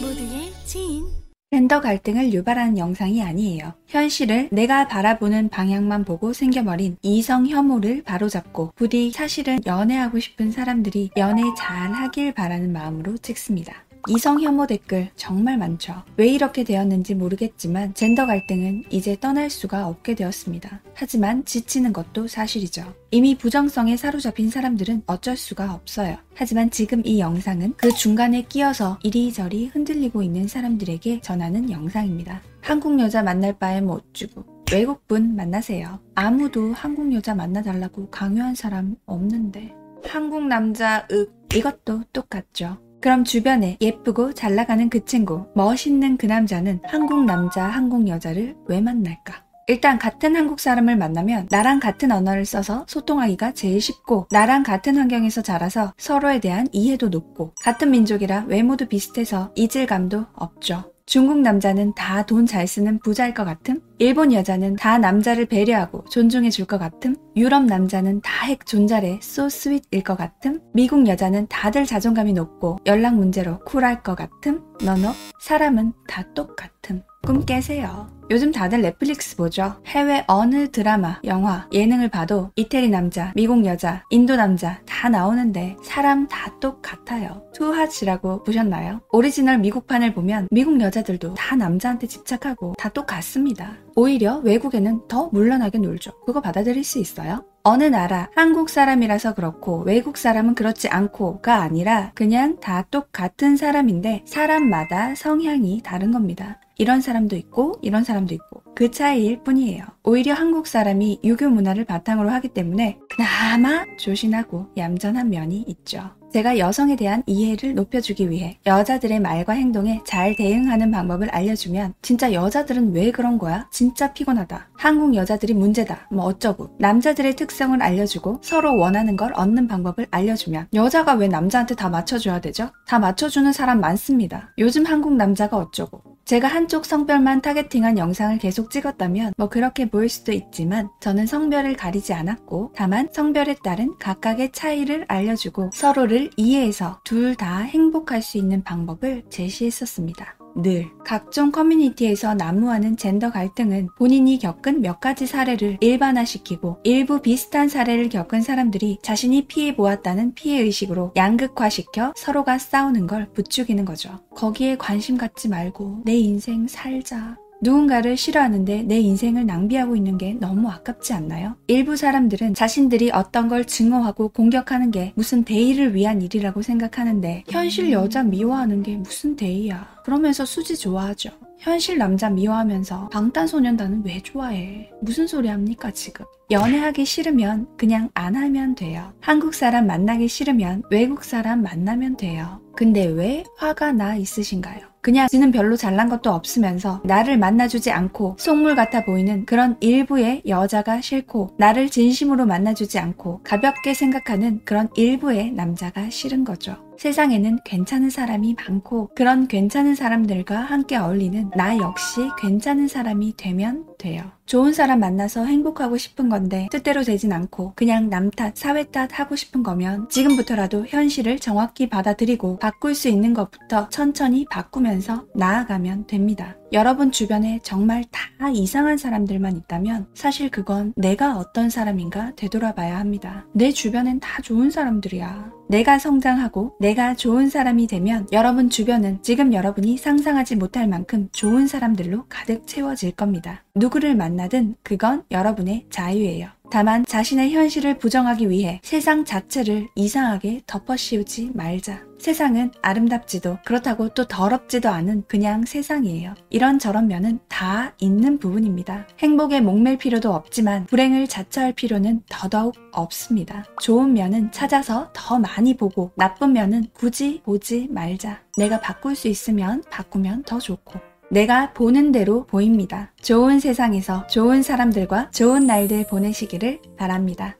모두의 지인. 젠더 갈등을 유발하는 영상이 아니에요. 현실을 내가 바라보는 방향만 보고 생겨버린 이성 혐오를 바로잡고 부디 사실은 연애하고 싶은 사람들이 연애 잘하길 바라는 마음으로 찍습니다. 이성 혐오 댓글 정말 많죠. 왜 이렇게 되었는지 모르겠지만 젠더 갈등은 이제 떠날 수가 없게 되었습니다. 하지만 지치는 것도 사실이죠. 이미 부정성에 사로잡힌 사람들은 어쩔 수가 없어요. 하지만 지금 이 영상은 그 중간에 끼어서 이리저리 흔들리고 있는 사람들에게 전하는 영상입니다. 한국 여자 만날 바엔 못 주고 외국분 만나세요. 아무도 한국 여자 만나달라고 강요한 사람 없는데. 한국 남자 이것도 똑같죠. 그럼 주변에 예쁘고 잘나가는 그 친구, 멋있는 그 남자는 한국 남자, 한국 여자를 왜 만날까? 일단 같은 한국 사람을 만나면 나랑 같은 언어를 써서 소통하기가 제일 쉽고, 나랑 같은 환경에서 자라서 서로에 대한 이해도 높고, 같은 민족이라 외모도 비슷해서 이질감도 없죠. 중국 남자는 다 돈 잘 쓰는 부자일 것 같음? 일본 여자는 다 남자를 배려하고 존중해 줄 것 같음? 유럽 남자는 다 핵 존잘해 so sweet일 것 같음? 미국 여자는 다들 자존감이 높고 연락 문제로 쿨할 것 같음? No. 사람은 다 똑같음. 꿈 깨세요. 요즘 다들 넷플릭스 보죠? 해외 어느 드라마, 영화, 예능을 봐도 이태리 남자, 미국 여자, 인도 남자 다 나오는데 사람 다 똑같아요. 투하치라고 보셨나요? 오리지널 미국판을 보면 미국 여자들도 다 남자한테 집착하고 다 똑같습니다. 오히려 외국에는 더 물러나게 놀죠. 그거 받아들일 수 있어요? 어느 나라, 한국 사람이라서 그렇고 외국 사람은 그렇지 않고가 아니라 그냥 다 똑같은 사람인데 사람마다 성향이 다른 겁니다. 이런 사람도 있고 이런 사람도 있고 그 차이일 뿐이에요. 오히려 한국 사람이 유교 문화를 바탕으로 하기 때문에 그나마 조신하고 얌전한 면이 있죠. 제가 여성에 대한 이해를 높여주기 위해 여자들의 말과 행동에 잘 대응하는 방법을 알려주면 진짜 여자들은 왜 그런 거야? 진짜 피곤하다. 한국 여자들이 문제다. 뭐 어쩌고. 남자들의 특성을 알려주고 서로 원하는 걸 얻는 방법을 알려주면 여자가 왜 남자한테 다 맞춰줘야 되죠? 다 맞춰주는 사람 많습니다. 요즘 한국 남자가 어쩌고. 제가 한쪽 성별만 타겟팅한 영상을 계속 찍었다면 뭐 그렇게 보일 수도 있지만 저는 성별을 가리지 않았고 다만 성별에 따른 각각의 차이를 알려주고 서로를 이해해서 둘 다 행복할 수 있는 방법을 제시했었습니다. 늘 각종 커뮤니티에서 난무하는 젠더 갈등은 본인이 겪은 몇 가지 사례를 일반화시키고 일부 비슷한 사례를 겪은 사람들이 자신이 피해보았다는 피해의식으로 양극화시켜 서로가 싸우는 걸 부추기는 거죠. 거기에 관심 갖지 말고 내 인생 살자. 누군가를 싫어하는데 내 인생을 낭비하고 있는 게 너무 아깝지 않나요? 일부 사람들은 자신들이 어떤 걸 증오하고 공격하는 게 무슨 대의를 위한 일이라고 생각하는데 현실 여자 미워하는 게 무슨 대의야. 그러면서 수지 좋아하죠. 현실 남자 미워하면서 방탄소년단은 왜 좋아해? 무슨 소리 합니까 지금? 연애하기 싫으면 그냥 안 하면 돼요. 한국 사람 만나기 싫으면 외국 사람 만나면 돼요. 근데 왜 화가 나 있으신가요? 그냥 지는 별로 잘난 것도 없으면서 나를 만나주지 않고 속물 같아 보이는 그런 일부의 여자가 싫고 나를 진심으로 만나주지 않고 가볍게 생각하는 그런 일부의 남자가 싫은 거죠. 세상에는 괜찮은 사람이 많고 그런 괜찮은 사람들과 함께 어울리는 나 역시 괜찮은 사람이 되면 돼요. 좋은 사람 만나서 행복하고 싶은 건데 뜻대로 되진 않고 그냥 남 탓, 사회 탓 하고 싶은 거면 지금부터라도 현실을 정확히 받아들이고 바꿀 수 있는 것부터 천천히 바꾸면서 나아가면 됩니다. 여러분 주변에 정말 다 이상한 사람들만 있다면 사실 그건 내가 어떤 사람인가 되돌아봐야 합니다. 내 주변엔 다 좋은 사람들이야. 내가 성장하고 내가 좋은 사람이 되면 여러분 주변은 지금 여러분이 상상하지 못할 만큼 좋은 사람들로 가득 채워질 겁니다. 누구를 만나든 그건 여러분의 자유예요. 다만 자신의 현실을 부정하기 위해 세상 자체를 이상하게 덮어씌우지 말자. 세상은 아름답지도 그렇다고 또 더럽지도 않은 그냥 세상이에요. 이런저런 면은 다 있는 부분입니다. 행복에 목맬 필요도 없지만 불행을 자처할 필요는 더더욱 없습니다. 좋은 면은 찾아서 더 많이 보고 나쁜 면은 굳이 보지 말자. 내가 바꿀 수 있으면 바꾸면 더 좋고 내가 보는 대로 보입니다. 좋은 세상에서 좋은 사람들과 좋은 날들 보내시기를 바랍니다.